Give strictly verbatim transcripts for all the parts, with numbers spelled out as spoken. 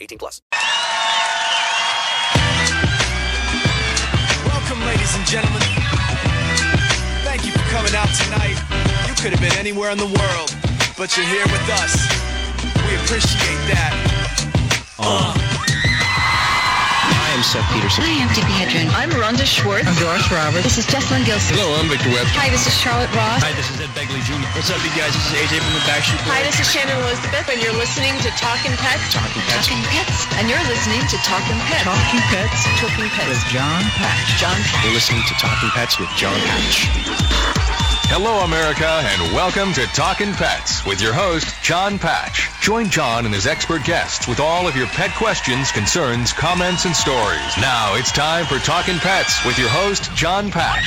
eighteen plus. Welcome, ladies and gentlemen. Thank you for coming out tonight. You could have been anywhere in the world, but you're here with us. We appreciate that. Uh. I'm Seth Peterson. I am Tippi Hedren. I'm Rhonda Schwartz. I'm Josh Roberts. This is Jesslyn Gilson. Hello, I'm Victor Webster. Hi, this is Charlotte Ross. Hi, this is Ed Begley Junior What's up, you guys? This is A J from the Backstreet Boys. Hi, this is Shannon Elizabeth, and you're listening to Talkin' Pets. Talkin' Pets. Talkin' Pets. And you're listening to Talkin' Pets. Talkin' Pets. Talkin' Pets. With John Patch. John Patch. You're listening to Talkin' Pets with John Patch. Hello, America, and welcome to Talkin' Pets with your host, John Patch. Join John and his expert guests with all of your pet questions, concerns, comments, and stories. Now it's time for Talkin' Pets with your host, John Patch.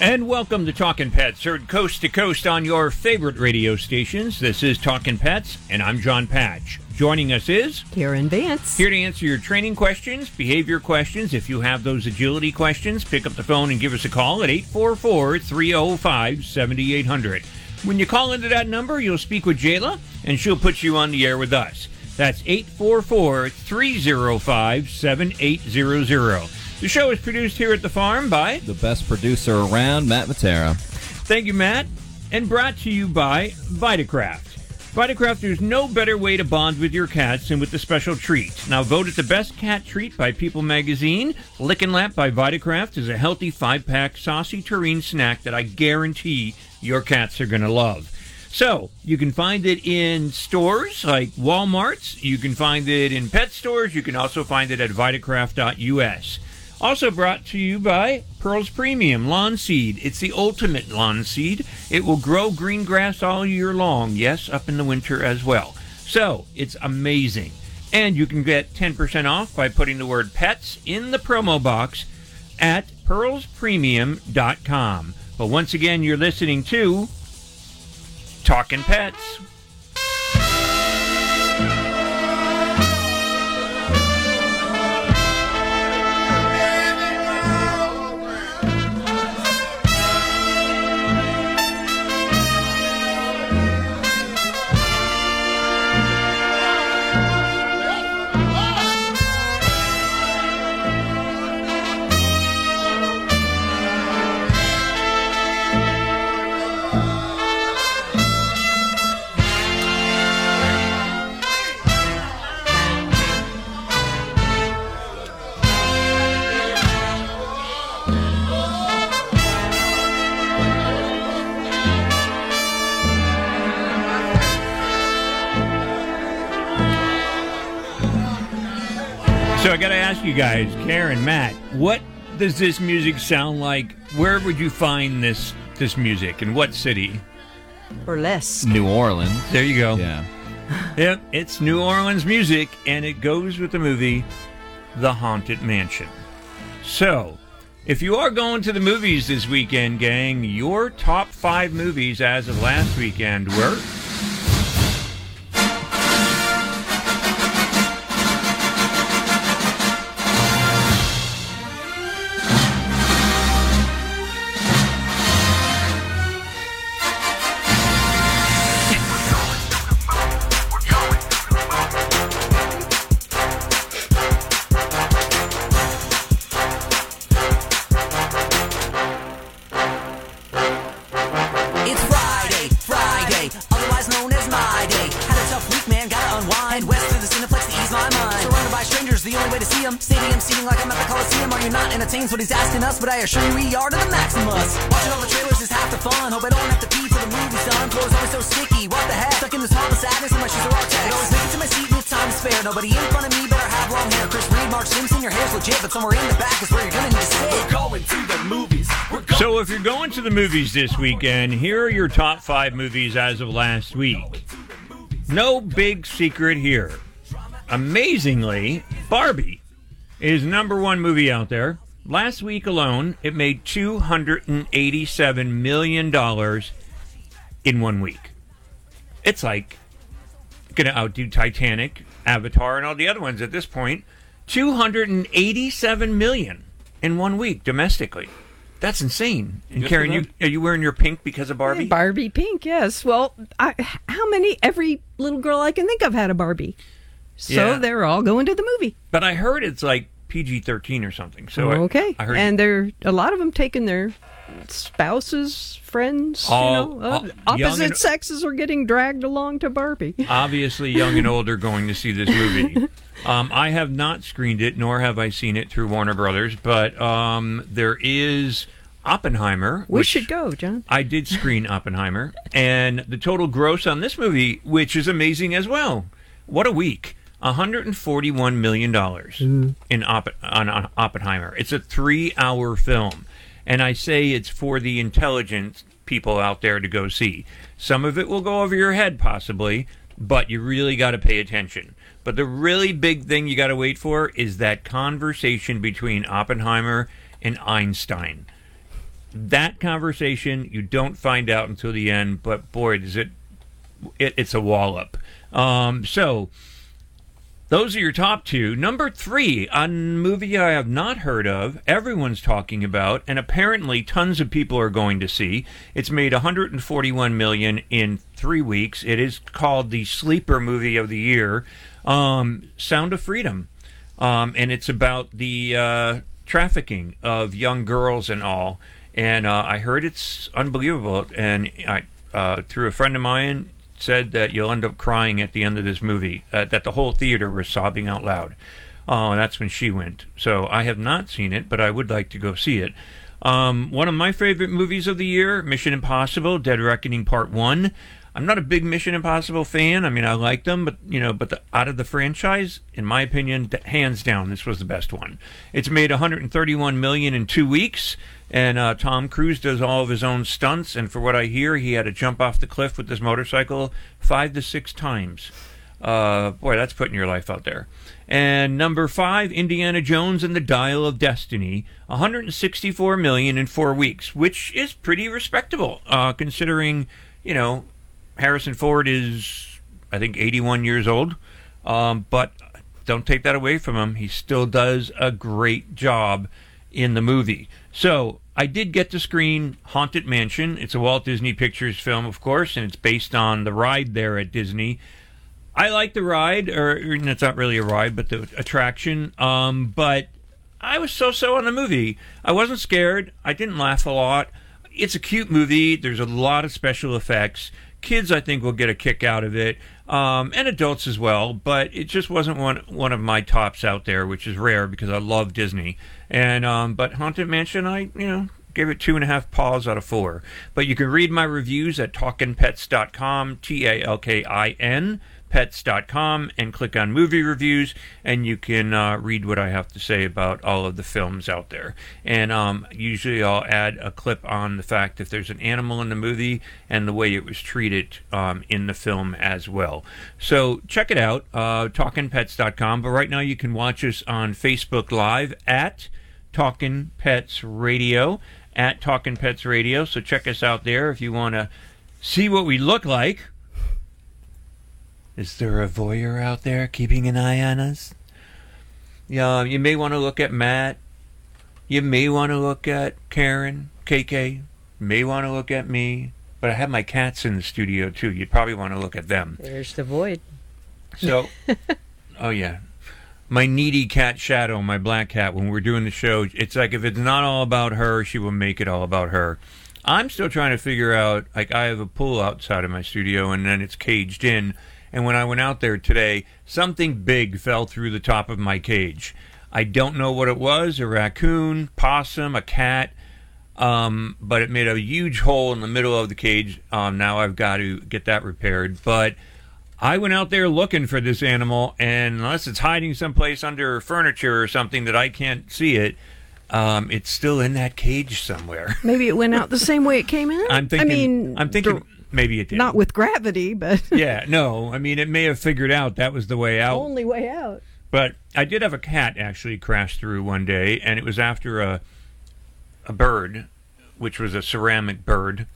And welcome to Talkin' Pets, heard coast to coast on your favorite radio stations. This is Talkin' Pets, and I'm John Patch. Joining us is Karen Vance. Here to answer your training questions, behavior questions. If you have those agility questions, pick up the phone and give us a call at eight four four, three oh five, seven eight hundred. When you call into that number, you'll speak with Jayla, and she'll put you on the air with us. That's eight four four, three oh five, seven eight hundred. The show is produced here at the farm by... the best producer around, Matt Matera. Thank you, Matt. And brought to you by Vitacraft. Vitacraft, there's no better way to bond with your cats than with the special treat. Now, voted the best cat treat by People Magazine. Lick and Lap by Vitacraft is a healthy five-pack saucy terrine snack that I guarantee your cats are going to love. So, you can find it in stores like Walmart's. You can find it in pet stores. You can also find it at Vitacraft dot U S. Also brought to you by Pearl's Premium Lawn Seed. It's the ultimate lawn seed. It will grow green grass all year long. Yes, up in the winter as well. So, it's amazing. And you can get ten percent off by putting the word pets in the promo box at pearls premium dot com. But once again, you're listening to Talkin' Pets. So I got to ask you guys, Karen, Matt, what does this music sound like? Where would you find this this music? In what city? Burlesque. New Orleans. There you go. Yeah. Yep, it's New Orleans music, and it goes with the movie The Haunted Mansion. So, if you are going to the movies this weekend, gang, your top five movies as of last weekend were... It's Friday, Friday, otherwise week, man, gotta unwind. West through the Cineplex to ease my mind. Surrounded by strangers, the only way to see him. Stadium seating like I'm at the Coliseum. Are you not entertained? What he's asking us, but I assure you we are to the maximus. Watching all the trailers is half the fun. Hope I don't have to pee for the movie's done. Floor's always so sticky, what the heck? Stuck in this hall of sadness and my shoes are all checked. I always make it to my seat with time to spare. Nobody in front of me better have long hair. Chris Reed, Mark Simpson, your hair's legit, but somewhere in the back is where you're gonna need to sit. We're going to the movies. We're going. So if you're going to the movies this weekend, here are your top five movies as of last week. No big secret here. Amazingly, Barbie is number one movie out there. Last week alone, it made two hundred eighty-seven million dollars in one week. It's like going to outdo Titanic, Avatar, and all the other ones at this point. two hundred eighty-seven million dollars in one week domestically. That's insane. And Karen, you, are you wearing your pink because of Barbie? Yeah, Barbie pink, yes. Well, I, how many? Every little girl I can think of had a Barbie. So yeah. They're all going to the movie. But I heard it's like P G thirteen or something. So oh, okay, I, I heard and there a lot of them taking their spouses, friends, all, you know, all, opposite and, sexes are getting dragged along to Barbie. Obviously, young and old are going to see this movie. um, I have not screened it, nor have I seen it through Warner Brothers, but um, there is Oppenheimer. We should go, John. I did screen Oppenheimer, and the total gross on this movie, which is amazing as well. What a week. one hundred forty-one million dollars mm. in Oppen- on, on Oppenheimer. It's a three-hour film, and I say it's for the intelligent people out there to go see. Some of it will go over your head, possibly, but you really got to pay attention. But the really big thing you got to wait for is that conversation between Oppenheimer and Einstein. That conversation, you don't find out until the end, but boy, does it, it it's a wallop. Um, so... Those are your top two. Number three, a movie I have not heard of, everyone's talking about, and apparently tons of people are going to see. It's made one hundred forty-one million dollars in three weeks. It is called the Sleeper Movie of the Year, um, Sound of Freedom. Um, and it's about the uh, trafficking of young girls and all. And uh, I heard it's unbelievable. And I, uh, through a friend of mine, said that you'll end up crying at the end of this movie, uh, that the whole theater was sobbing out loud. Oh, that's when she went. So I have not seen it, but I would like to go see it. Um, one of my favorite movies of the year, Mission Impossible, Dead Reckoning Part one. I'm not a big Mission Impossible fan. I mean, I like them, but you know, but the, out of the franchise, in my opinion, hands down, this was the best one. It's made one hundred thirty-one million dollars in two weeks. And uh, Tom Cruise does all of his own stunts, and for what I hear, he had to jump off the cliff with his motorcycle five to six times. Uh, boy, that's putting your life out there. And number five, Indiana Jones and the Dial of Destiny, one hundred sixty-four million dollars in four weeks, which is pretty respectable, uh, considering, you know, Harrison Ford is, I think, eighty-one years old, um, but don't take that away from him. He still does a great job in the movie. So I did get to screen Haunted Mansion. It's a Walt Disney Pictures film, of course, and it's based on the ride there at Disney. I like the ride, or it's not really a ride, but the attraction. Um, but I was so-so on the movie. I wasn't scared. I didn't laugh a lot. It's a cute movie. There's a lot of special effects. Kids, I think, will get a kick out of it, um, and adults as well, but it just wasn't one one of my tops out there, which is rare because I love Disney. And um, but Haunted Mansion, I you know gave it two and a half paws out of four. But you can read my reviews at talkin pets dot com, T A L K I N, pets dot com, and click on movie reviews, and you can uh, read what I have to say about all of the films out there. And um, usually I'll add a clip on the fact if there's an animal in the movie and the way it was treated um, in the film as well. So check it out, uh, talkin pets dot com. But right now you can watch us on Facebook Live at Talkin' Pets Radio, at Talkin' Pets Radio. So check us out there if you want to see what we look like. Is there a voyeur out there keeping an eye on us? Yeah, you may want to look at Matt. You may want to look at Karen, K K. You may want to look at me. But I have my cats in the studio, too. You'd probably want to look at them. There's the void. So, oh, yeah. My needy cat, Shadow, my black cat, when we're doing the show, it's like if it's not all about her, she will make it all about her. I'm still trying to figure out, like, I have a pool outside of my studio, and then it's caged in. and when I went out there today, something big fell through the top of my cage. I don't know what it was, a raccoon, possum, a cat, um, but it made a huge hole in the middle of the cage. Um, now I've got to get that repaired. But I went out there looking for this animal, and unless it's hiding someplace under furniture or something that I can't see it, Um, it's still in that cage somewhere. Maybe it went out the same way it came in. I'm thinking. I mean, I'm thinking the, maybe it did. Not with gravity, but yeah, no. I mean, it may have figured out that was the way out. The only way out. But I did have a cat actually crash through one day, and it was after a a bird, which was a ceramic bird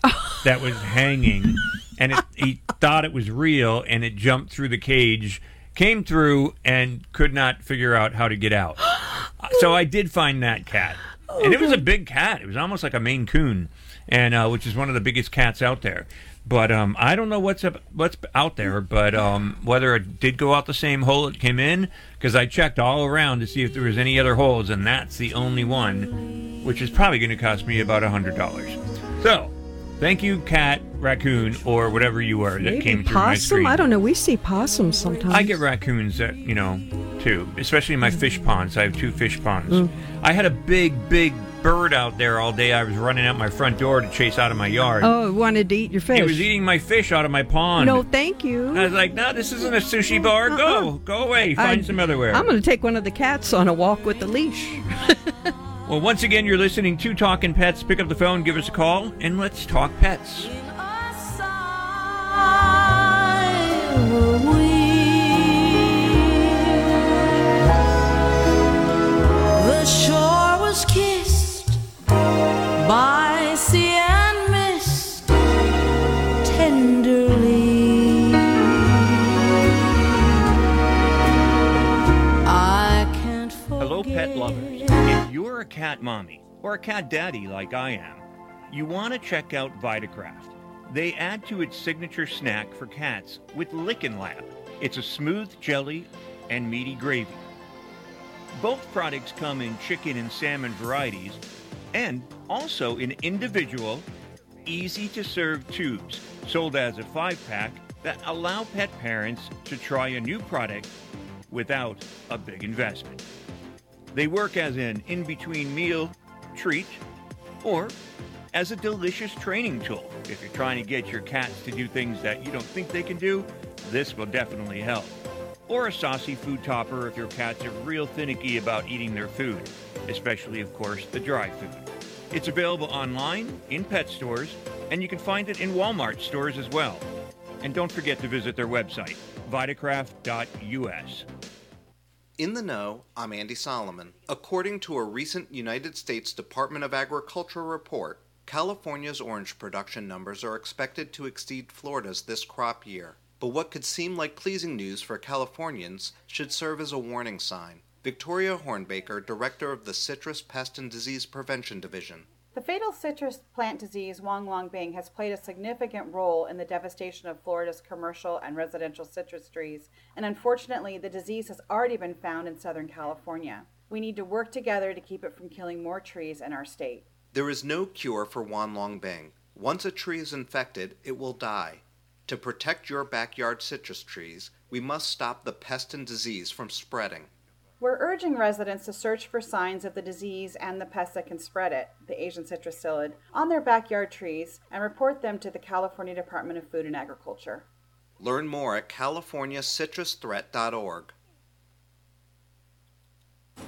that was hanging, and it, he thought it was real, and it jumped through the cage. Came through and could not figure out how to get out. So I did find that cat. And it was a big cat. It was almost like a Maine Coon, and uh, which is one of the biggest cats out there. But um, I don't know what's up, what's out there, but um, whether it did go out the same hole it came in, because I checked all around to see if there was any other holes, and that's the only one, which is probably going to cost me about one hundred dollars. So... thank you, cat, raccoon, or whatever you were that Maybe came through possum? My screen. I don't know. We see possums sometimes. I get raccoons, that, you know, too, especially in my mm. fish ponds. I have two fish ponds. Mm. I had a big, big bird out there all day. I was running out my front door to chase out of my yard. Oh, it wanted to eat your fish. It was eating my fish out of my pond. No, thank you. And I was like, no, this isn't a sushi bar. Uh-uh. Go. Go away. Find I, some otherwhere. I'm going to take one of the cats on a walk with a leash. Well, once again, you're listening to Talkin' Pets. Pick up the phone, give us a call, and let's talk pets. The shore was kissed by sea and mist tenderly. I can't forget. Hello, pet lovers. You're a cat mommy or a cat daddy like I am, you want to check out Vitacraft. They add to its signature snack for cats with Lick and Lap. It's a smooth jelly and meaty gravy. Both products come in chicken and salmon varieties and also in individual, easy-to-serve tubes sold as a five-pack that allow pet parents to try a new product without a big investment. They work as an in-between meal treat or as a delicious training tool. If you're trying to get your cats to do things that you don't think they can do, this will definitely help. Or a saucy food topper if your cats are real finicky about eating their food, especially, of course, the dry food. It's available online, in pet stores, and you can find it in Walmart stores as well. And don't forget to visit their website, vitacraft dot u s. In the know, I'm Andy Solomon. According to a recent United States Department of Agriculture report, California's orange production numbers are expected to exceed Florida's this crop year. But what could seem like pleasing news for Californians should serve as a warning sign. Victoria Hornbaker, director of the Citrus Pest and Disease Prevention Division. The fatal citrus plant disease, Huanglongbing, has played a significant role in the devastation of Florida's commercial and residential citrus trees, and unfortunately, the disease has already been found in Southern California. We need to work together to keep it from killing more trees in our state. There is no cure for Huanglongbing. Once a tree is infected, it will die. To protect your backyard citrus trees, we must stop the pest and disease from spreading. We're urging residents to search for signs of the disease and the pests that can spread it, the Asian citrus psyllid, on their backyard trees and report them to the California Department of Food and Agriculture. Learn more at California Citrus Threat dot org.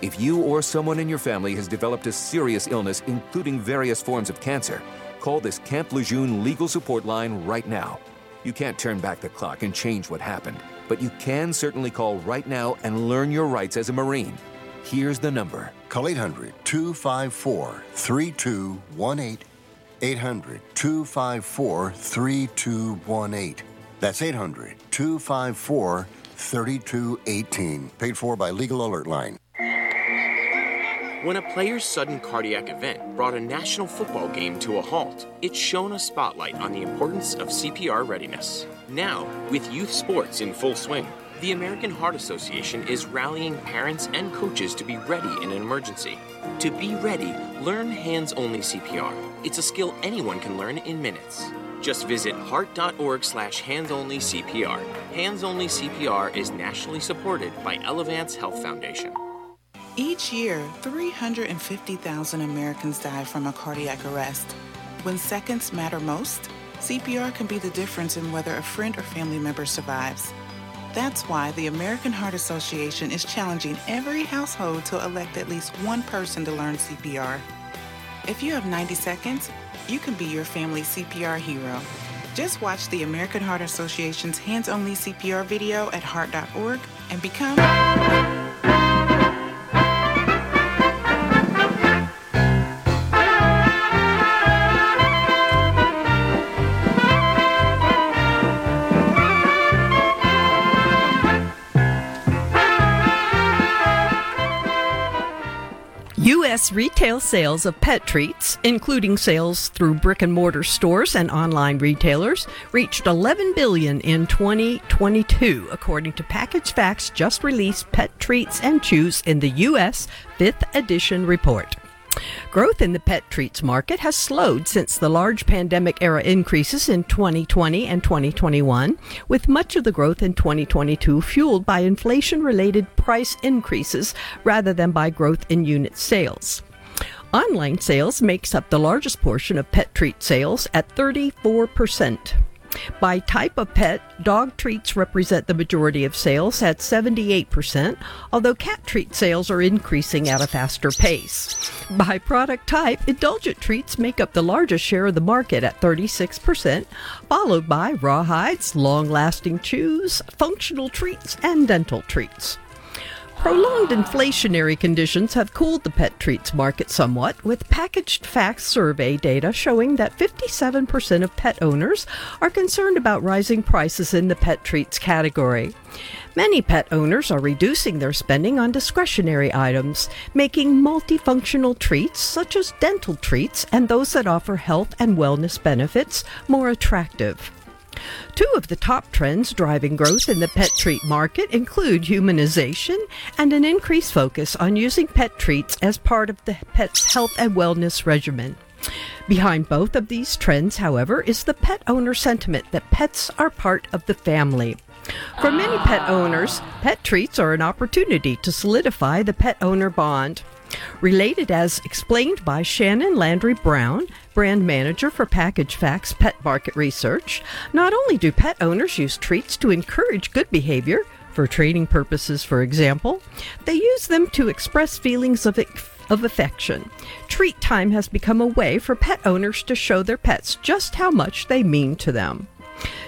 If you or someone in your family has developed a serious illness, including various forms of cancer, call this Camp Lejeune legal support line right now. You can't turn back the clock and change what happened, but you can certainly call right now and learn your rights as a Marine. Here's the number. Call eight hundred, two five four, three two one eight. eight hundred, two five four, three two one eight. That's eight hundred, two five four, three two one eight. Paid for by Legal Alert Line. When a player's sudden cardiac event brought a national football game to a halt, it shone a spotlight on the importance of C P R readiness. Now, with youth sports in full swing, the American Heart Association is rallying parents and coaches to be ready in an emergency. To be ready, learn hands-only C P R. It's a skill anyone can learn in minutes. Just visit heart.org slash hands-only C P R. Hands-only C P R is nationally supported by Elevance Health Foundation. Each year, three hundred fifty thousand Americans die from a cardiac arrest. When seconds matter most, C P R can be the difference in whether a friend or family member survives. That's why the American Heart Association is challenging every household to elect at least one person to learn C P R. If you have ninety seconds, you can be your family's C P R hero. Just watch the American Heart Association's hands-only C P R video at heart dot org and become... U S retail sales of pet treats, including sales through brick-and-mortar stores and online retailers, reached eleven billion dollars in twenty twenty-two, according to Package Facts just released Pet Treats and Chews in the U S fifth edition report. Growth in the pet treats market has slowed since the large pandemic-era increases in twenty twenty and twenty twenty-one, with much of the growth in twenty twenty-two fueled by inflation-related price increases rather than by growth in unit sales. Online sales makes up the largest portion of pet treat sales at thirty-four percent. By type of pet, dog treats represent the majority of sales at seventy-eight percent, although cat treat sales are increasing at a faster pace. By product type, indulgent treats make up the largest share of the market at thirty-six percent, followed by rawhides, long-lasting chews, functional treats, and dental treats. Prolonged inflationary conditions have cooled the pet treats market somewhat, with Packaged Facts survey data showing that fifty-seven percent of pet owners are concerned about rising prices in the pet treats category. Many pet owners are reducing their spending on discretionary items, making multifunctional treats such as dental treats and those that offer health and wellness benefits more attractive. Two of the top trends driving growth in the pet treat market include humanization and an increased focus on using pet treats as part of the pet's health and wellness regimen. Behind both of these trends, however, is the pet owner sentiment that pets are part of the family. For many pet owners, pet treats are an opportunity to solidify the pet owner bond. Related as explained by Shannon Landry Brown, brand manager for Package Facts Pet Market Research, not only do pet owners use treats to encourage good behavior, for training purposes, for example, they use them to express feelings of, of affection. Treat time has become a way for pet owners to show their pets just how much they mean to them.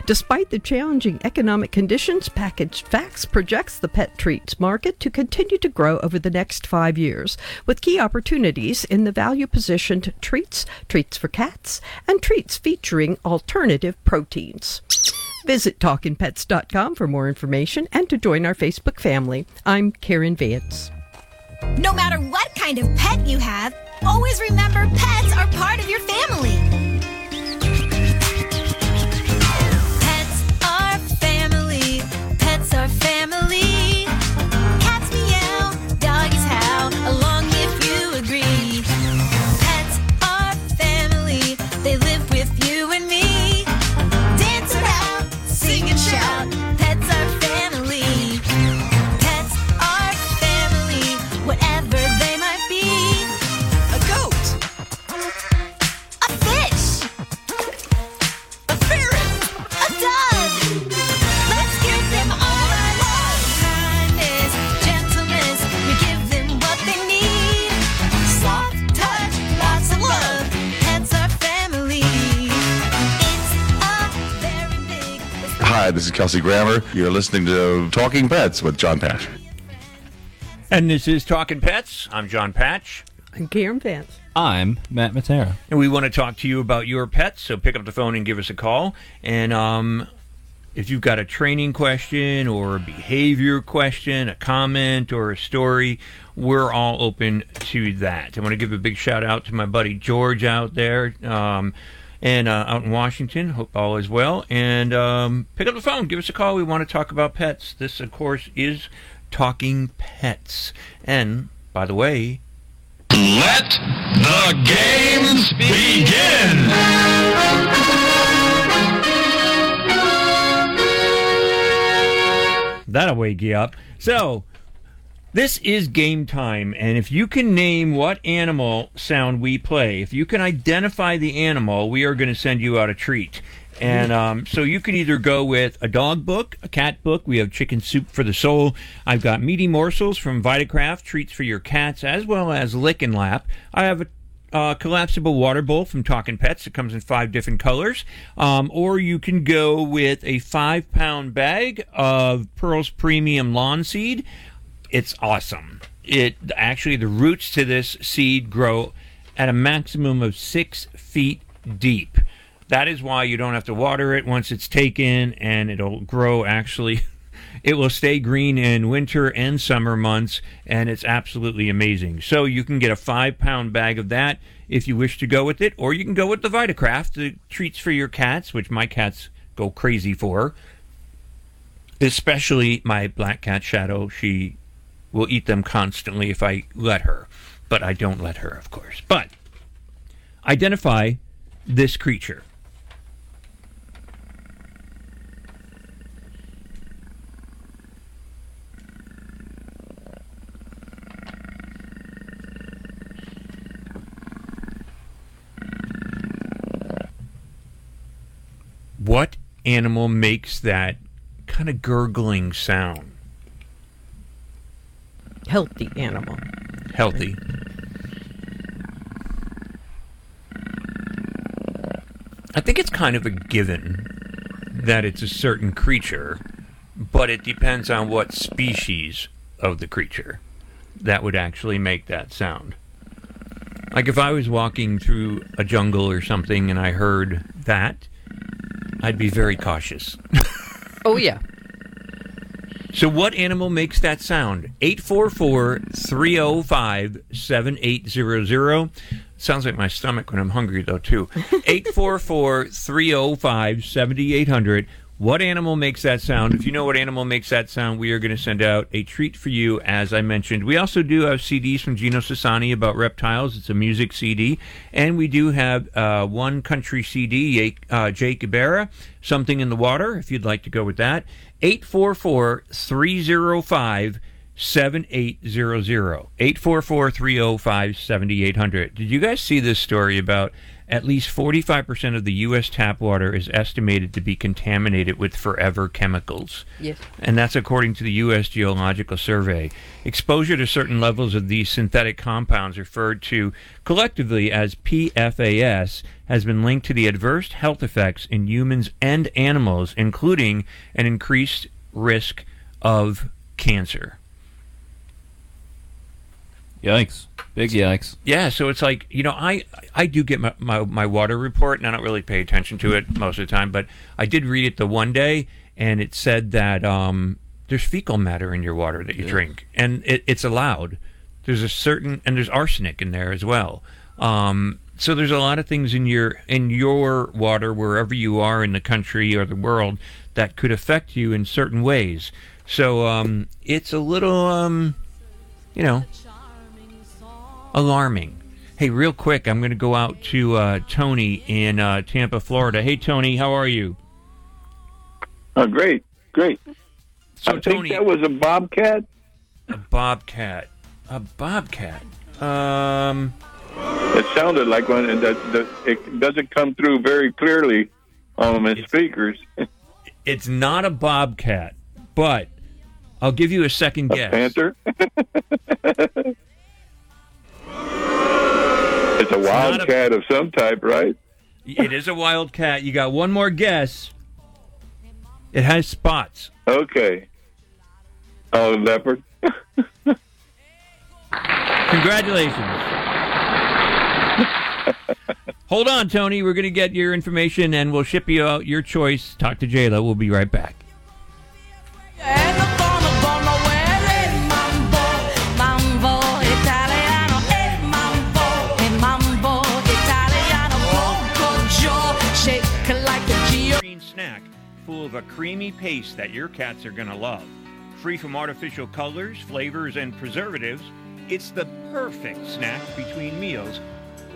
Despite the challenging economic conditions, Package Facts projects the pet treats market to continue to grow over the next five years, with key opportunities in the value-positioned treats, treats for cats, and treats featuring alternative proteins. Visit talkin pets dot com for more information and to join our Facebook family. I'm Karen Vance. No matter what kind of pet you have, always remember pets are part of your family. Our family. Cats meow, dog is how, along if you agree. Pets are family, they live with you and me. Dance around, sing and shout, pets are family. Pets are family, whatever they might be. A goat, a fish, a ferret, a dove. Hi, this is Kelsey Grammer. You're listening to Talking Pets with John Patch. And this is Talking Pets. I'm John Patch. I'm Karen Vance. I'm Matt Matera. And we want to talk to you about your pets, so pick up the phone and give us a call. And um, If you've got a training question or a behavior question, a comment or a story, we're all open to that. I want to give a big shout out to my buddy George out there um, and uh, out in Washington. Hope all is well. And um, pick up the phone. Give us a call. We want to talk about pets. This, of course, is Talking Pets. And, by the way, let the games begin! That'll wake you up. So, this is game time, and if you can name what animal sound we play, if you can identify the animal, we are going to send you out a treat. And um, so you can either go with a dog book, a cat book. We have Chicken Soup for the Soul. I've got Meaty Morsels from Vitacraft, treats for your cats, as well as Lick and Lap. I have a Uh, collapsible water bowl from Talkin' Pets. It comes in five different colors. Um, or you can go with a five-pound bag of Pearl's Premium Lawn Seed. It's awesome. It actually, the roots to this seed grow at a maximum of six feet deep. That is why you don't have to water it once it's taken, and it'll grow actually... It will stay green in winter and summer months, and it's absolutely amazing. So you can get a five-pound bag of that if you wish to go with it, or you can go with the Vitacraft, the treats for your cats, which my cats go crazy for, especially my black cat, Shadow. She will eat them constantly if I let her, but I don't let her, of course. But identify this creature. What animal makes that kind of gurgling sound? Healthy animal. Healthy. I think it's kind of a given that it's a certain creature, but it depends on what species of the creature that would actually make that sound. Like if I was walking through a jungle or something and I heard that, I'd be very cautious. Oh, yeah. So what animal makes that sound? eight four four, three oh five, seven eight zero zero. Sounds like my stomach when I'm hungry, though, too. eight four four, three oh five, seven eight zero zero. What animal makes that sound? If you know what animal makes that sound, we are going to send out a treat for you, as I mentioned. We also do have C Ds from Gino Sassani about reptiles. It's a music C D. And we do have uh, one country C D, uh, Jake Ybarra, Something in the Water, if you'd like to go with that. eight four four, three oh five, seven eight zero zero. eight four four, three oh five, seven eight zero zero. Did you guys see this story about... At least forty-five percent of the U S tap water is estimated to be contaminated with forever chemicals. Yes. And that's according to the U S Geological Survey. Exposure to certain levels of these synthetic compounds, referred to collectively as P FAS, has been linked to the adverse health effects in humans and animals, including an increased risk of cancer. Yikes. Big yikes. Yeah, so it's like, you know, I, I do get my, my, my water report, and I don't really pay attention to it most of the time, but I did read it the one day, and it said that um, there's fecal matter in your water that you yeah. drink, and it, it's allowed. There's a certain, and there's arsenic in there as well. Um, so there's a lot of things in your in your water, wherever you are in the country or the world, that could affect you in certain ways. So um, it's a little, um, you know... alarming. Hey, real quick, I'm going to go out to uh, Tony in uh, Tampa, Florida. Hey, Tony, how are you? Oh, great, great. So, I Tony, think that was a bobcat. A bobcat. A bobcat. Um, it sounded like one, and that, that it doesn't come through very clearly on my speakers. It's not a bobcat, but I'll give you a second a guess. Panther. It's a wild it's cat a, of some type, right? It is a wild cat. You got one more guess. It has spots. Okay. Oh, leopard. Congratulations. Hold on, Tony. We're going to get your information, and we'll ship you out your choice. Talk to Jayla. We'll be right back. Snack full of a creamy paste that your cats are going to love. Free from artificial colors, flavors, and preservatives, it's the perfect snack between meals.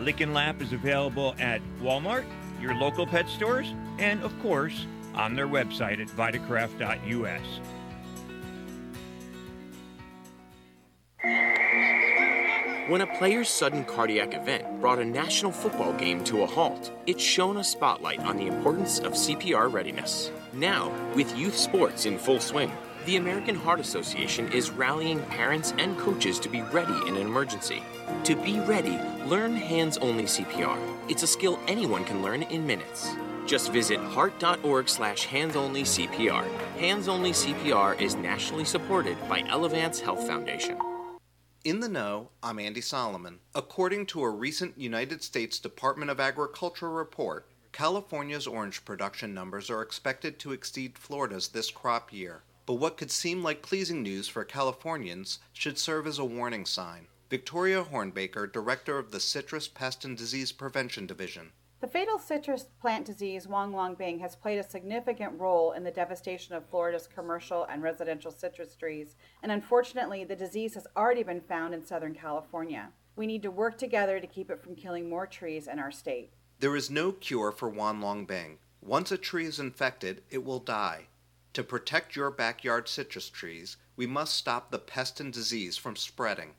Lick and Lap is available at Walmart, your local pet stores, and, of course, on their website at Vitacraft dot U S. When a player's sudden cardiac event brought a national football game to a halt, it shone a spotlight on the importance of C P R readiness. Now, with youth sports in full swing, the American Heart Association is rallying parents and coaches to be ready in an emergency. To be ready, learn hands-only C P R. It's a skill anyone can learn in minutes. Just visit heart dot org slash hands only C P R. Hands-only C P R is nationally supported by Elevance Health Foundation. In the know, I'm Andy Solomon. According to a recent United States Department of Agriculture report, California's orange production numbers are expected to exceed Florida's this crop year. But what could seem like pleasing news for Californians should serve as a warning sign. Victoria Hornbaker, director of the Citrus Pest and Disease Prevention Division. The fatal citrus plant disease, Huanglongbing, has played a significant role in the devastation of Florida's commercial and residential citrus trees, and unfortunately, the disease has already been found in Southern California. We need to work together to keep it from killing more trees in our state. There is no cure for Huanglongbing. Once a tree is infected, it will die. To protect your backyard citrus trees, we must stop the pest and disease from spreading.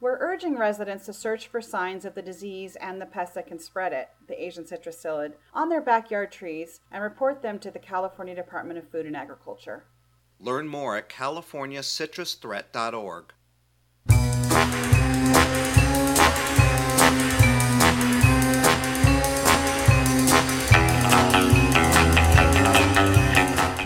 We're urging residents to search for signs of the disease and the pests that can spread it, the Asian citrus psyllid, on their backyard trees and report them to the California Department of Food and Agriculture. Learn more at California Citrus Threat dot org.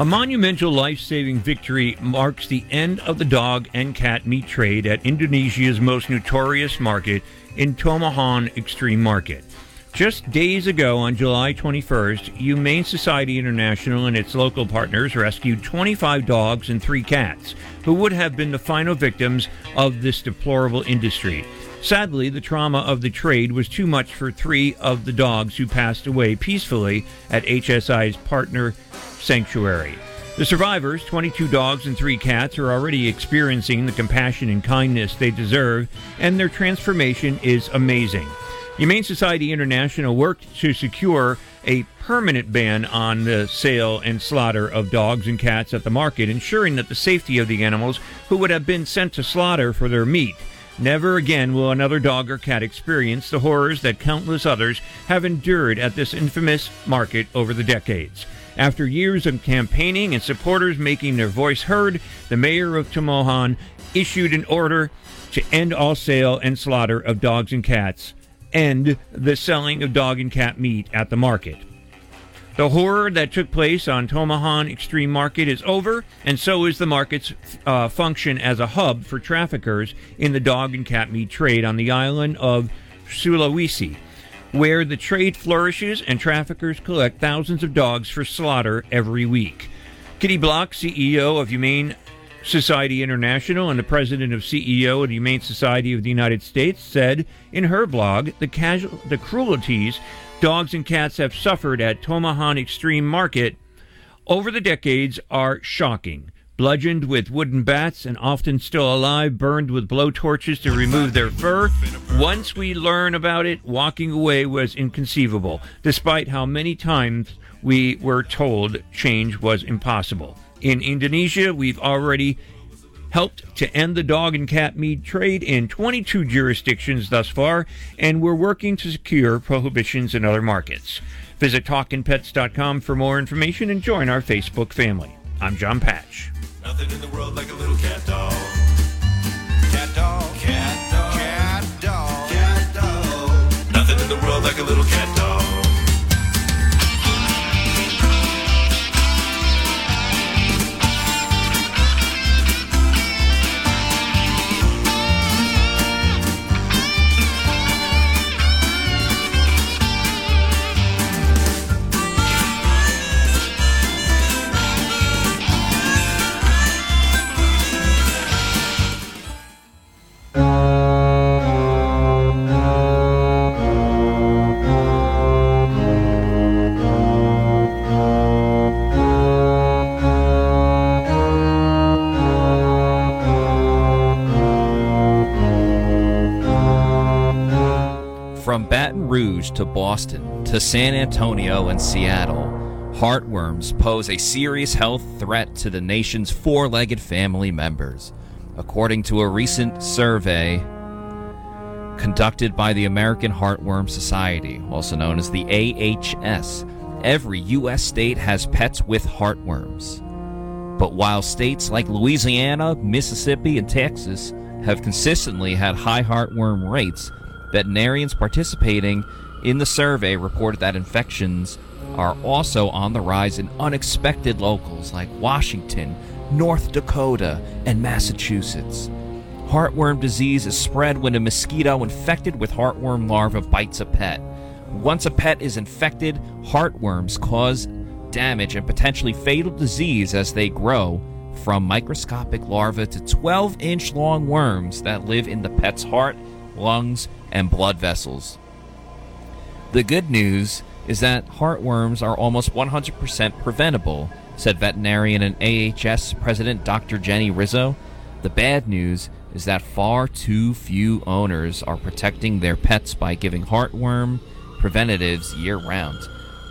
A monumental life-saving victory marks the end of the dog and cat meat trade at Indonesia's most notorious market in Tomohon Extreme Market. Just days ago, on July twenty-first, Humane Society International and its local partners rescued twenty-five dogs and three cats, who would have been the final victims of this deplorable industry. Sadly, the trauma of the trade was too much for three of the dogs who passed away peacefully at H S I's partner sanctuary. The survivors, twenty-two dogs and three cats, are already experiencing the compassion and kindness they deserve, and their transformation is amazing. Humane Society International worked to secure a permanent ban on the sale and slaughter of dogs and cats at the market, ensuring that the safety of the animals who would have been sent to slaughter for their meat. Never again will another dog or cat experience the horrors that countless others have endured at this infamous market over the decades. After years of campaigning and supporters making their voice heard, the mayor of Tomohon issued an order to end all sale and slaughter of dogs and cats, end the selling of dog and cat meat at the market. The horror that took place on Tomohon Extreme Market is over, and so is the market's uh, function as a hub for traffickers in the dog and cat meat trade on the island of Sulawesi, where the trade flourishes and traffickers collect thousands of dogs for slaughter every week. Kitty Block, C E O of Humane Society International and the president of C E O of the Humane Society of the United States, said in her blog, the, casual, the cruelties dogs and cats have suffered at Tomohon Extreme Market over the decades are shocking. Bludgeoned with wooden bats and often still alive, burned with blowtorches to remove their fur. Once we learn about it, walking away was inconceivable, despite how many times we were told change was impossible. In Indonesia, we've already helped to end the dog and cat meat trade in twenty-two jurisdictions thus far, and we're working to secure prohibitions in other markets. Visit talkin pets dot com for more information and join our Facebook family. I'm John Patch. Nothing in the world like a little cat doll. Cat doll. Cat doll. Cat doll. Cat doll. Nothing in the world like a little cat doll. Rouge to Boston to San Antonio and Seattle, heartworms pose a serious health threat to the nation's four-legged family members, according to a recent survey conducted by the American Heartworm Society, also known as the A H S. Every U S state has pets with heartworms. But while states like Louisiana, Mississippi, and Texas have consistently had high heartworm rates, veterinarians participating in the survey reported that infections are also on the rise in unexpected locales like Washington, North Dakota, and Massachusetts. Heartworm disease is spread when a mosquito infected with heartworm larvae bites a pet. Once a pet is infected, heartworms cause damage and potentially fatal disease as they grow from microscopic larvae to twelve-inch long worms that live in the pet's heart, lungs, and blood vessels. The good news is that heartworms are almost one hundred percent preventable, said veterinarian and A H S President Doctor Jenny Rizzo. The bad news is that far too few owners are protecting their pets by giving heartworm preventatives year-round.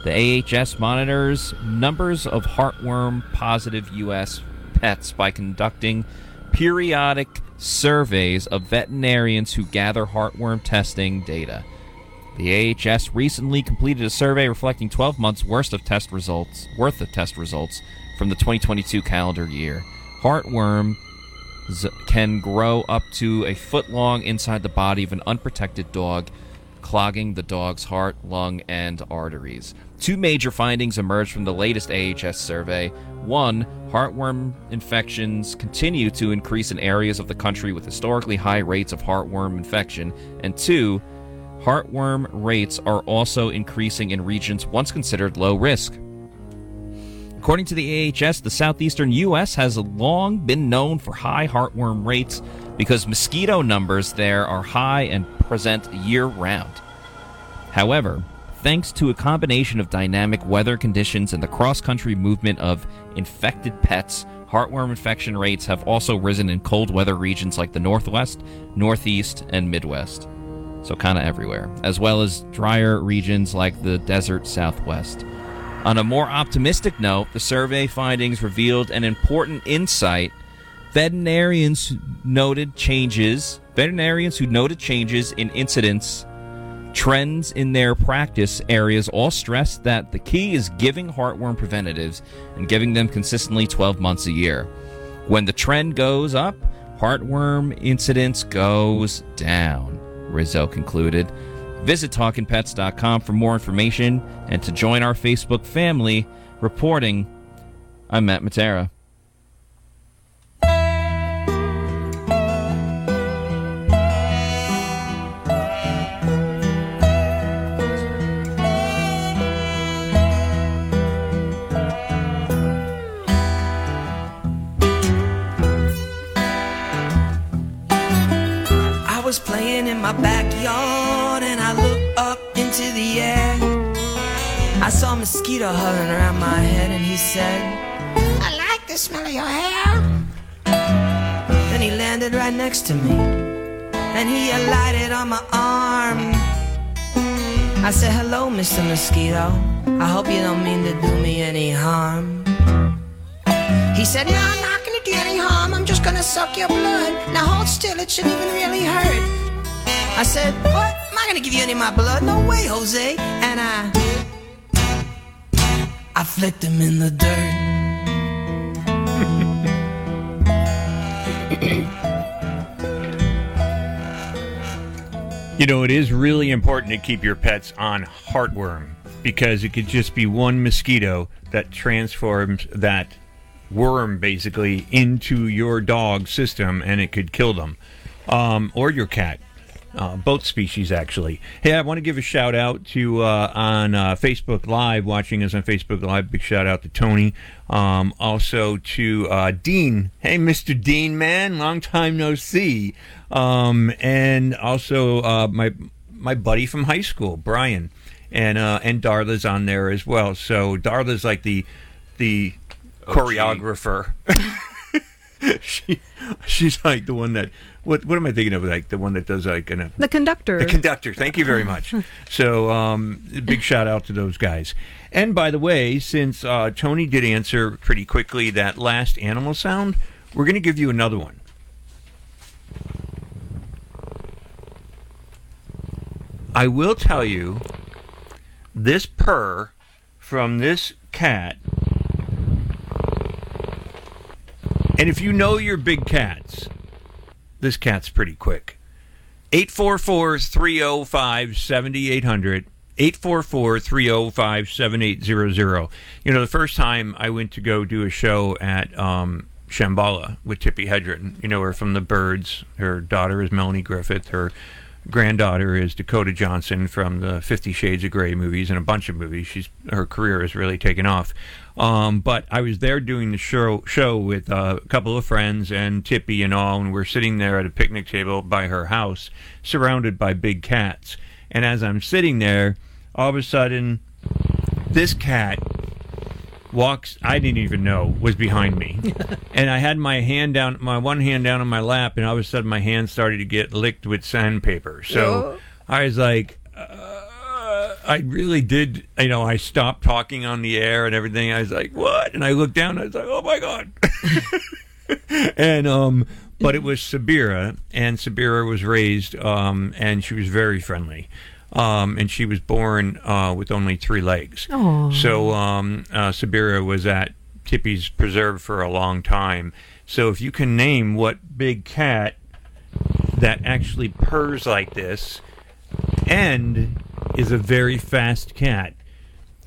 The A H S monitors numbers of heartworm-positive U S pets by conducting periodic surveys of veterinarians who gather heartworm testing data. The A H S recently completed a survey reflecting twelve months worth of test results, worth of test results from the twenty twenty-two calendar year. Heartworm can grow up to a foot long inside the body of an unprotected dog, clogging the dog's heart, lung, and arteries. Two major findings emerged from the latest A H S survey. One, heartworm infections continue to increase in areas of the country with historically high rates of heartworm infection. And two, heartworm rates are also increasing in regions once considered low risk. According to the A H S, the southeastern U S has long been known for high heartworm rates because mosquito numbers there are high and present year-round. However, thanks to a combination of dynamic weather conditions and the cross-country movement of infected pets, heartworm infection rates have also risen in cold weather regions like the Northwest, Northeast, and Midwest. So kind of everywhere, as well as drier regions like the desert Southwest. On a more optimistic note, the survey findings revealed an important insight. Veterinarians noted changes, veterinarians who noted changes in incidence trends in their practice areas all stressed that the key is giving heartworm preventatives and giving them consistently twelve months a year. When the trend goes up, heartworm incidence goes down, Rizzo concluded. Visit talkin pets dot com for more information and to join our Facebook family. Reporting, I'm Matt Matera. I was playing in my backyard and I looked up into the air. I saw a mosquito hovering around my head and he said, "I like the smell of your hair." Then he landed right next to me and he alighted on my arm. I said, "Hello, Mister Mosquito. I hope you don't mean to do me any harm." He said, "No, I'm not gonna do any harm. I'm just gonna suck your blood. Now hold still, it shouldn't even really hurt." I said, "What? I'm not gonna give you any of my blood. No way, Jose." And I I flicked him in the dirt. You know, it is really important to keep your pets on heartworm because it could just be one mosquito that transforms that worm basically into your dog's system and it could kill them, um, or your cat, uh, both species actually. Hey, I want to give a shout out to uh, on uh, Facebook Live, watching us on Facebook Live, big shout out to Tony, um, also to uh, Dean. Hey, Mister Dean, man, long time no see. Um, and also uh, my my buddy from high school, Brian, and uh, and Darla's on there as well. So Darla's like the the choreographer. Oh, she, She's like the one that, what what am I thinking of? Like the one that does like... An, the conductor. The conductor. Thank you very much. So um, big shout out to those guys. And by the way, since uh, Tony did answer pretty quickly that last animal sound, we're going to give you another one. I will tell you, this purr from this cat, and if you know your big cats, this cat's pretty quick. eight four four, three oh five, seven eight hundred, eight four four, three oh five, seven eight hundred. You know, the first time I went to go do a show at um, Shambhala with Tippi Hedren, you know her from The Birds. Her daughter is Melanie Griffith. Her granddaughter is Dakota Johnson from the Fifty Shades of Grey movies and a bunch of movies. She's her career has really taken off. Um, but I was there doing the show show with uh, a couple of friends and Tippi and all, and we're sitting there at a picnic table by her house, surrounded by big cats. And as I'm sitting there, all of a sudden, this cat walks. I didn't even know was behind me, and I had my hand down, my one hand down on my lap, and all of a sudden my hand started to get licked with sandpaper. So yeah. I was like, uh, I really did, you know. I stopped talking on the air and everything. I was like, what? And I looked down. And I was like, oh my god. and um, but it was Sabira, and Sabira was raised, um, and she was very friendly. Um, and she was born uh, with only three legs. Aww. So um, uh, Sabira was at Tippi's Preserve for a long time. So if you can name what big cat that actually purrs like this and is a very fast cat,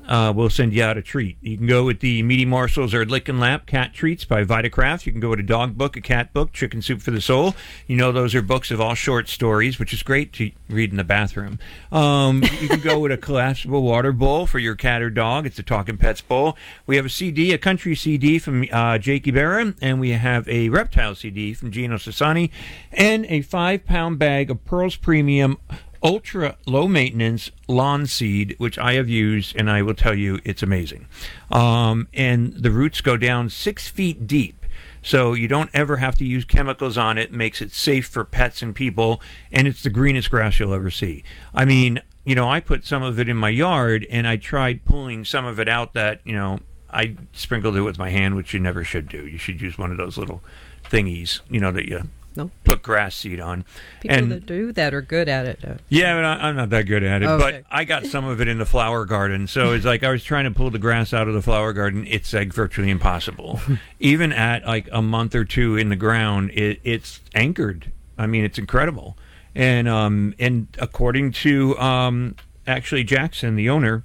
uh, we'll send you out a treat. You can go with the Meaty Morsels or Lick and Lap Cat Treats by Vitacraft. You can go with a dog book, a cat book, Chicken Soup for the Soul. You know, those are books of all short stories, which is great to read in the bathroom. Um, you can go with a collapsible water bowl for your cat or dog. It's a Talkin' Pets bowl. We have a C D, a country C D from uh, Jake Ybarra, and we have a reptile C D from Gino Sassani, and a five-pound bag of Pearl's Premium Ultra Low Maintenance Lawn Seed, which I have used, and I will tell you it's amazing. Um, and the roots go down six feet deep, so you don't ever have to use chemicals on it. It makes it safe for pets and people, and it's the greenest grass you'll ever see. I mean, you know, I put some of it in my yard, and I tried pulling some of it out that, you know, I sprinkled it with my hand, which you never should do. You should use one of those little thingies, you know, that you... No. Put grass seed on. People and, that do that are good at it. Though. Yeah, but I, I'm not that good at it. Oh, but okay. I got some of it in the flower garden. So it's like I was trying to pull the grass out of the flower garden. It's like virtually impossible. Even at like a month or two in the ground, it, it's anchored. I mean, it's incredible. And um, and according to um, actually Jackson, the owner,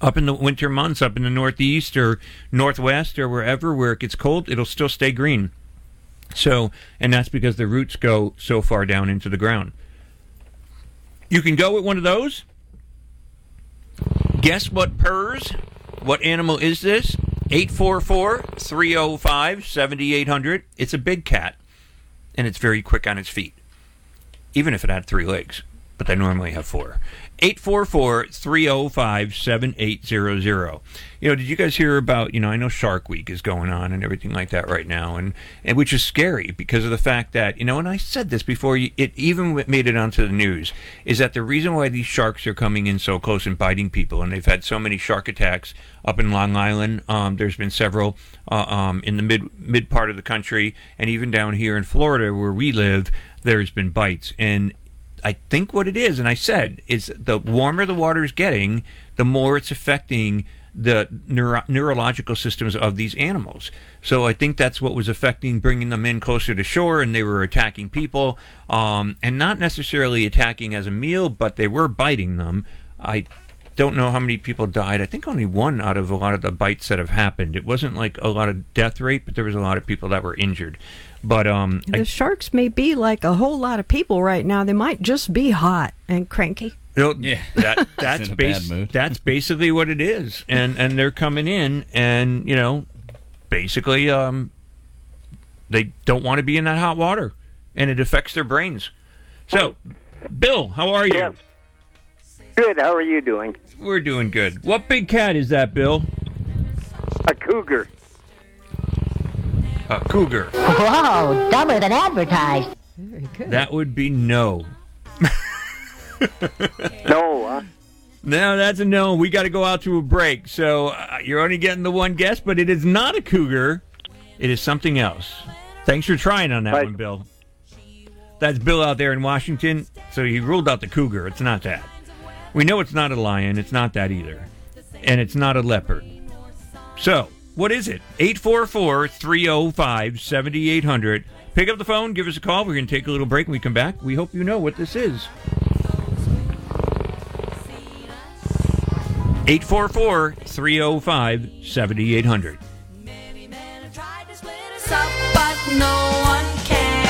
up in the winter months, up in the northeast or northwest or wherever where it gets cold, it'll still stay green. So, and that's because the roots go so far down into the ground. You can go with one of those. Guess what purrs? What animal is this? eight four four, three oh five, seven eight hundred. It's a big cat, and it's very quick on its feet, even if it had three legs, but they normally have four. eight four four, three oh five, seven eight hundred. You know, did you guys hear about, you know, I know Shark Week is going on and everything like that right now, and, and which is scary because of the fact that, you know, and I said this before you, it even made it onto the news, is that the reason why these sharks are coming in so close and biting people, and they've had so many shark attacks up in Long Island, um, there's been several uh, um, in the mid, mid part of the country, and even down here in Florida where we live, there's been bites, and I think what it is, and I said, is the warmer the water is getting, the more it's affecting the neuro- neurological systems of these animals. So I think that's what was affecting bringing them in closer to shore, and they were attacking people, um, and not necessarily attacking as a meal, but they were biting them. I don't know how many people died. I think only one out of a lot of the bites that have happened. It wasn't like a lot of death rate, but there was a lot of people that were injured. But um, the I, sharks may be like a whole lot of people right now. They might just be hot and cranky. You know, yeah, that, that's bas- that's basically what it is. And and they're coming in, and you know, basically, um, they don't want to be in that hot water, and it affects their brains. So, Bill, how are you? Yeah. Good. How are you doing? We're doing good. What big cat is that, Bill? A cougar. A cougar. Whoa, dumber than advertised. Very good. That would be no. No, huh? No, that's a no. We got to go out to a break. So uh, you're only getting the one guess, but it is not a cougar. It is something else. Thanks for trying on that right. one, Bill. That's Bill out there in Washington. So he ruled out the cougar. It's not that. We know it's not a lion. It's not that either. And it's not a leopard. So what is it? eight four four, three oh five, seven eight hundred. Pick up the phone. Give us a call. We're going to take a little break. When we come back, we hope you know what this is. eight four four, three oh five, seven eight hundred. Many men have tried to split us up, but no one can.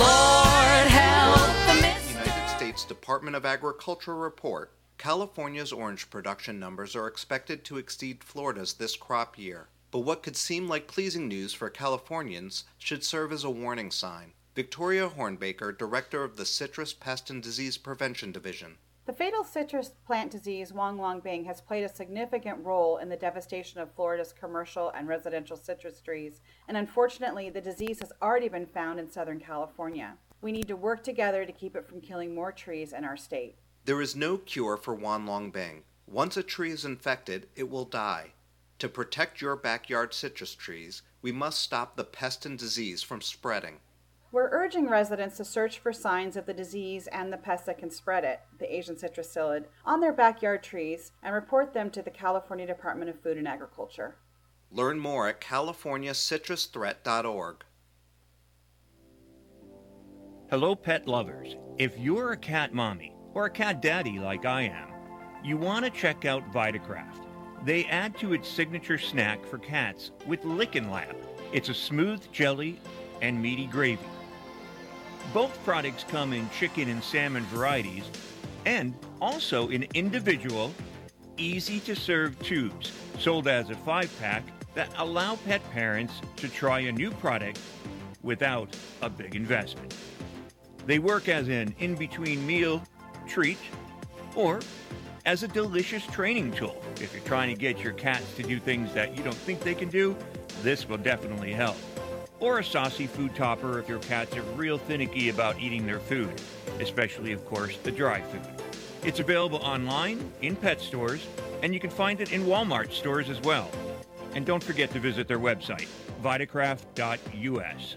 Lord help the mystery. United States Department of Agriculture report, California's orange production numbers are expected to exceed Florida's this crop year. But what could seem like pleasing news for Californians should serve as a warning sign. Victoria Hornbaker, director of the Citrus Pest and Disease Prevention Division. The fatal citrus plant disease, Huanglongbing, has played a significant role in the devastation of Florida's commercial and residential citrus trees, and unfortunately, the disease has already been found in Southern California. We need to work together to keep it from killing more trees in our state. There is no cure for Huanglongbing. Once a tree is infected, it will die. To protect your backyard citrus trees, we must stop the pest and disease from spreading. We're urging residents to search for signs of the disease and the pests that can spread it, the Asian citrus psyllid, on their backyard trees and report them to the California Department of Food and Agriculture. Learn more at California Citrus Threat dot org. Hello, pet lovers. If you're a cat mommy or a cat daddy like I am, you want to check out Vitacraft. They add to its signature snack for cats with Lick and Lap. It's a smooth jelly and meaty gravy. Both products come in chicken and salmon varieties and also in individual, easy-to-serve tubes sold as a five-pack that allow pet parents to try a new product without a big investment. They work as an in-between meal treat or as a delicious training tool. If you're trying to get your cats to do things that you don't think they can do, this will definitely help. Or a saucy food topper if your cats are real finicky about eating their food, especially, of course, the dry food. It's available online, in pet stores, and you can find it in Walmart stores as well. And don't forget to visit their website, Vitacraft dot U S.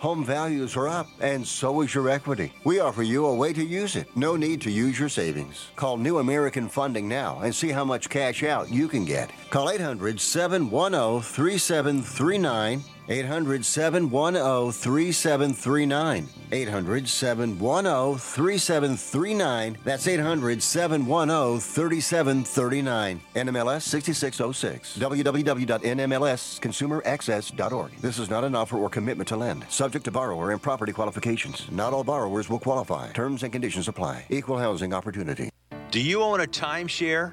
Home values are up, and so is your equity. We offer you a way to use it. No need to use your savings. Call New American Funding now and see how much cash out you can get. Call eight hundred, seven one zero, three seven three nine. eight hundred, seven one zero, three seven three nine. eight hundred, seven one zero, three seven three nine. That's eight hundred, seven one zero, three seven three nine. N M L S sixty-six oh six. w w w dot n m l s consumer access dot org. This is not an offer or commitment to lend. Subject to borrower and property qualifications. Not all borrowers will qualify. Terms and conditions apply. Equal housing opportunity. Do you own a timeshare?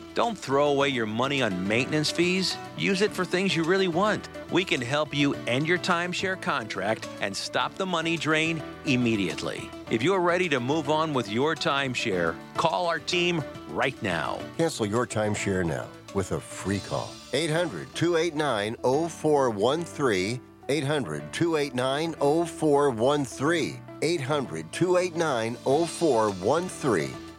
Don't throw away your money on maintenance fees. Use it for things you really want. We can help you end your timeshare contract and stop the money drain immediately. If you're ready to move on with your timeshare, call our team right now. Cancel your timeshare now with a free call. eight hundred, two eight nine, oh four one three. eight hundred, two eight nine, oh four one three. eight hundred, two eight nine, oh four one three.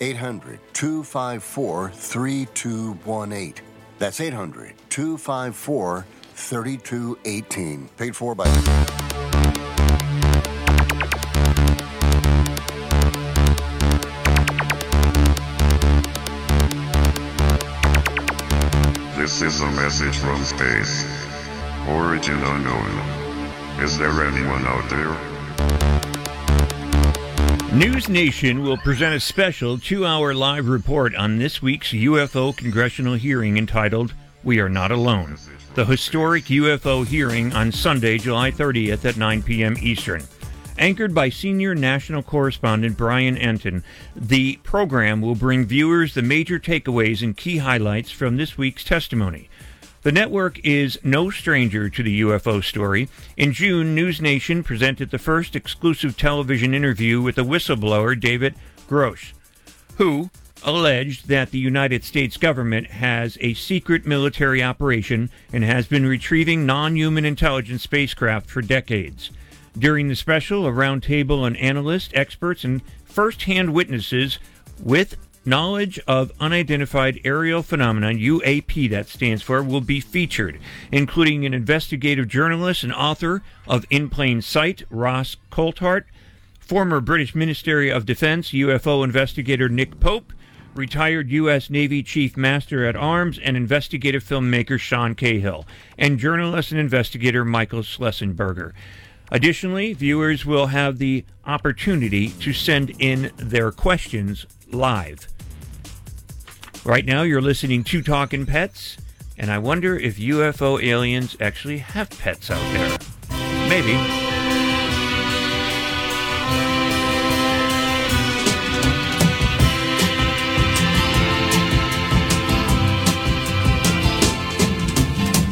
eight hundred, two five four, three two one eight. That's eight hundred, two five four, three two one eight. Paid for by... This is a message from space. Origin unknown. Is there anyone out there? News Nation will present a special two-hour live report on this week's U F O congressional hearing entitled, We Are Not Alone, the historic U F O hearing on Sunday, July thirtieth at nine p.m. Eastern. Anchored by senior national correspondent Brian Enton, the program will bring viewers the major takeaways and key highlights from this week's testimony. The network is no stranger to the U F O story. In June, News Nation presented the first exclusive television interview with the whistleblower David Grosh, who alleged that the United States government has a secret military operation and has been retrieving non-human intelligence spacecraft for decades. During the special, a roundtable on analysts, experts, and first-hand witnesses with knowledge of Unidentified Aerial Phenomenon, U A P that stands for, will be featured, including an investigative journalist and author of In Plain Sight, Ross Coulthart, former British Ministry of Defense U F O investigator Nick Pope, retired U S Navy Chief Master at Arms, and investigative filmmaker Sean Cahill, and journalist and investigator Michael Schlessenberger. Additionally, viewers will have the opportunity to send in their questions live. Right now, you're listening to Talkin' Pets, and I wonder if U F O aliens actually have pets out there. Maybe.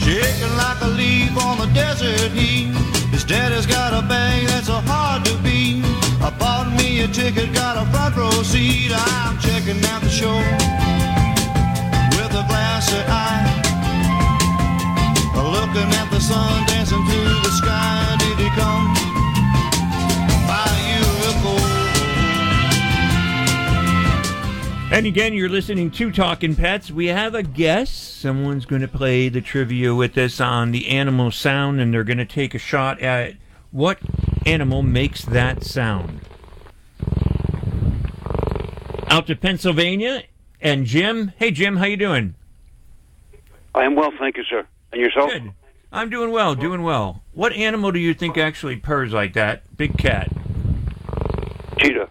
Shaking like a leaf on the desert heat. His daddy's got a bang that's so hard to beat. I bought me a ticket, got a front row seat. I'm checking out the show with a glassy eye, looking at the sun dancing through the sky. Did he come by U F O? And again, you're listening to Talkin' Pets. We have a guest. Someone's going to play the trivia with us on the animal sound, and they're going to take a shot at what animal makes that sound. Out to Pennsylvania, and Jim. Hey, Jim, how you doing? I am well, thank you, sir. And yourself? Good. I'm doing well, doing well. What animal do you think actually purrs like that? Big cat. Cheetah.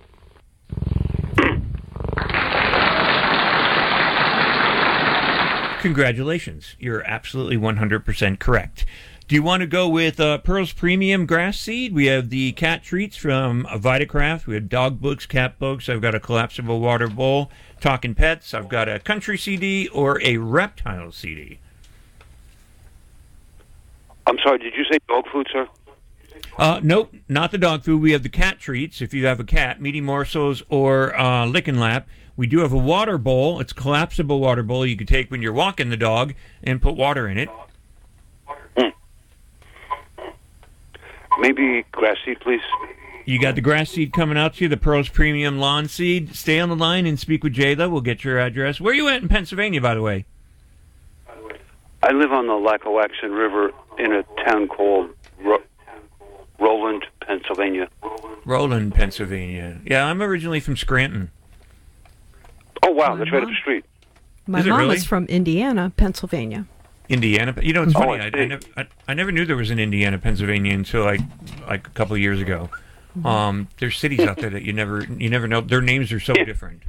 Congratulations. You're absolutely one hundred percent correct. Do you want to go with uh, Pearl's Premium Grass Seed? We have the cat treats from Vitacraft. We have dog books, cat books. I've got a collapsible water bowl, Talkin' Pets. I've got a country C D or a reptile C D. I'm sorry, did you say dog food, sir? Uh, nope, not the dog food. We have the cat treats, if you have a cat, Meaty Morsels or uh, Lick and Lap. We do have a water bowl. It's a collapsible water bowl you can take when you're walking the dog and put water in it. Maybe grass seed, please. You got the grass seed coming out to you, the Pearl's Premium Lawn Seed. Stay on the line and speak with Jayla. We'll get your address. Where are you at in Pennsylvania, by the way? I live on the Lackawaxen River in a town called Ro- Roland, Pennsylvania. Roland, Pennsylvania. Yeah, I'm originally from Scranton. Oh, wow, my that's mom. Right up the street. My Is mom really? Is from Indiana, Pennsylvania. Indiana. You know, it's oh, funny. I, I, I, never, I, I never knew there was an Indiana, Pennsylvania until like like a couple of years ago. Um, there's cities out there that you never you never know. Their names are so different.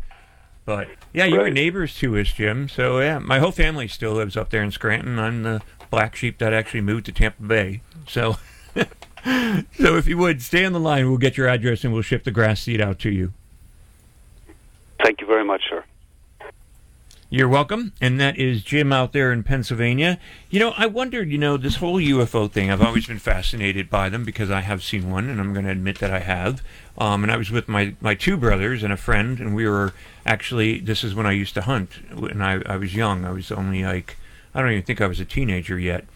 But yeah, you right. were neighbors to us, Jim. So yeah, my whole family still lives up there in Scranton. I'm the black sheep that actually moved to Tampa Bay. So, so if you would stay on the line, we'll get your address and we'll ship the grass seed out to you. Thank you very much, sir. You're welcome, and that is Jim out there in Pennsylvania. You know, I wondered, you know, this whole U F O thing, I've always been fascinated by them because I have seen one, and I'm going to admit that I have. Um, and I was with my, my two brothers and a friend, and we were actually, this is when I used to hunt, and I, I was young. I was only like, I don't even think I was a teenager yet.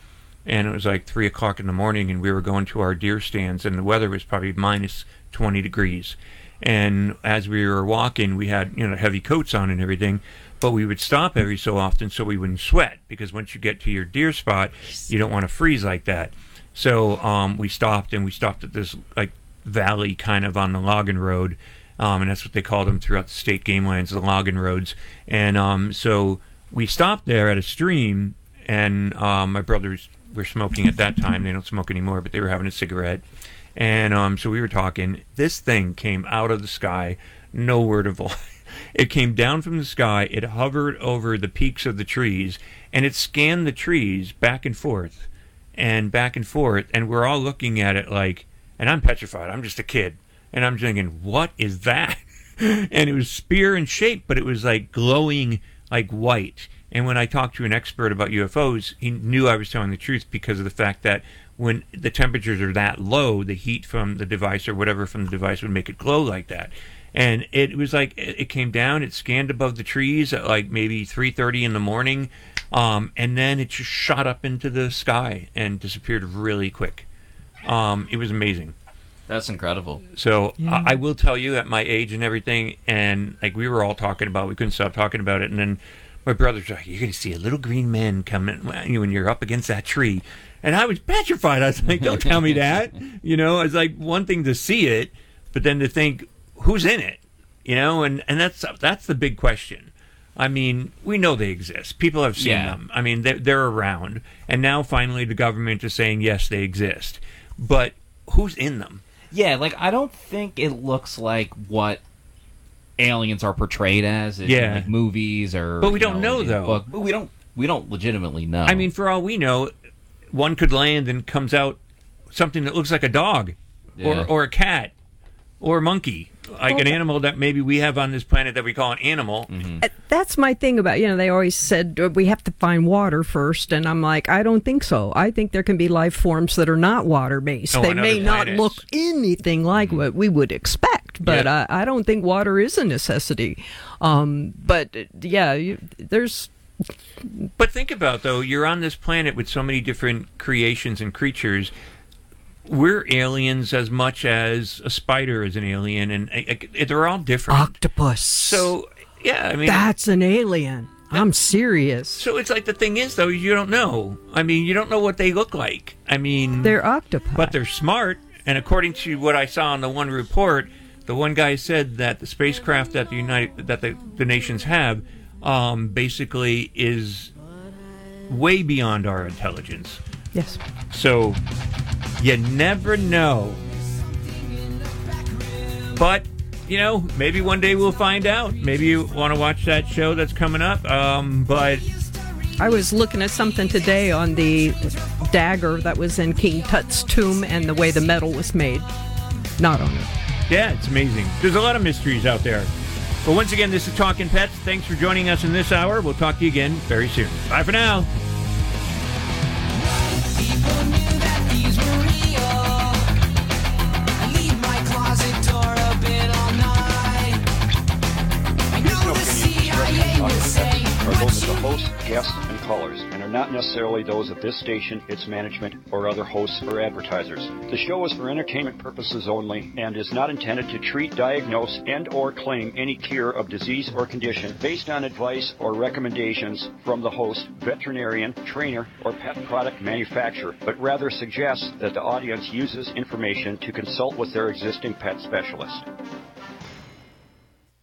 And it was like three o'clock in the morning, and we were going to our deer stands, and the weather was probably minus twenty degrees. And as we were walking, we had, you know, heavy coats on and everything. But we would stop every so often so we wouldn't sweat, because once you get to your deer spot, you don't want to freeze like that. So um, we stopped, and we stopped at this like valley kind of on the logging road, um, and that's what they call them throughout the state game lands, the logging roads. And um, so we stopped there at a stream, and um, my brothers were smoking at that time. They don't smoke anymore, but they were having a cigarette. And um, so we were talking. This thing came out of the sky, no word of life. It came down from the sky, it hovered over the peaks of the trees, and it scanned the trees back and forth and back and forth, and we're all looking at it like, and I'm petrified, I'm just a kid, and I'm thinking, what is that? And it was spear in shape, but it was like glowing like white. And when I talked to an expert about U F Os, he knew I was telling the truth because of the fact that when the temperatures are that low, the heat from the device or whatever from the device would make it glow like that. And it was like, it came down, it scanned above the trees at like maybe three thirty in the morning, um, and then it just shot up into the sky and disappeared really quick. Um, it was amazing. That's incredible. So yeah. I, I will tell you, at my age and everything, and like we were all talking about it, we couldn't stop talking about it, and then my brother's like, you're going to see a little green man coming when you're up against that tree. And I was petrified. I was like, don't tell me that. You know, it's like one thing to see it, but then to think, who's in it, you know? And, and that's that's the big question. I mean, we know they exist. People have seen yeah. them. I mean, they're, they're around. And now, finally, the government is saying, yes, they exist. But who's in them? Yeah, like, I don't think it looks like what aliens are portrayed as in yeah. like, movies or... But we don't know, know though. Book. But we don't, we don't legitimately know. I mean, for all we know, one could land and comes out something that looks like a dog yeah. or, or a cat or a monkey. Like an animal that maybe we have on this planet that we call an animal. Mm-hmm. That's my thing about, you know, they always said we have to find water first. And I'm like, I don't think so. I think there can be life forms that are not water-based. Oh, they may not look anything like mm-hmm. what we would expect, but yeah. I, I don't think water is a necessity. Um, but, yeah, you, there's... But think about, though, you're on this planet with so many different creations and creatures. We're aliens as much as a spider is an alien, and uh, they're all different. Octopus. So, yeah, I mean... That's an alien. That, I'm serious. So it's like the thing is, though, you don't know. I mean, you don't know what they look like. I mean... They're octopi. But they're smart, and according to what I saw in the one report, the one guy said that the spacecraft that the United, that the, the nations have um, basically is way beyond our intelligence. Yes. So... You never know. But, you know, maybe one day we'll find out. Maybe you want to watch that show that's coming up. Um, but I was looking at something today on the dagger that was in King Tut's tomb and the way the metal was made. Not on it. Yeah, it's amazing. There's a lot of mysteries out there. But once again, this is Talkin' Pets. Thanks for joining us in this hour. We'll talk to you again very soon. Bye for now. Hosts the hosts, guests, and callers, and are not necessarily those of this station, its management, or other hosts or advertisers. The show is for entertainment purposes only and is not intended to treat, diagnose, and or claim any cure of disease or condition based on advice or recommendations from the host, veterinarian, trainer, or pet product manufacturer, but rather suggests that the audience uses information to consult with their existing pet specialist.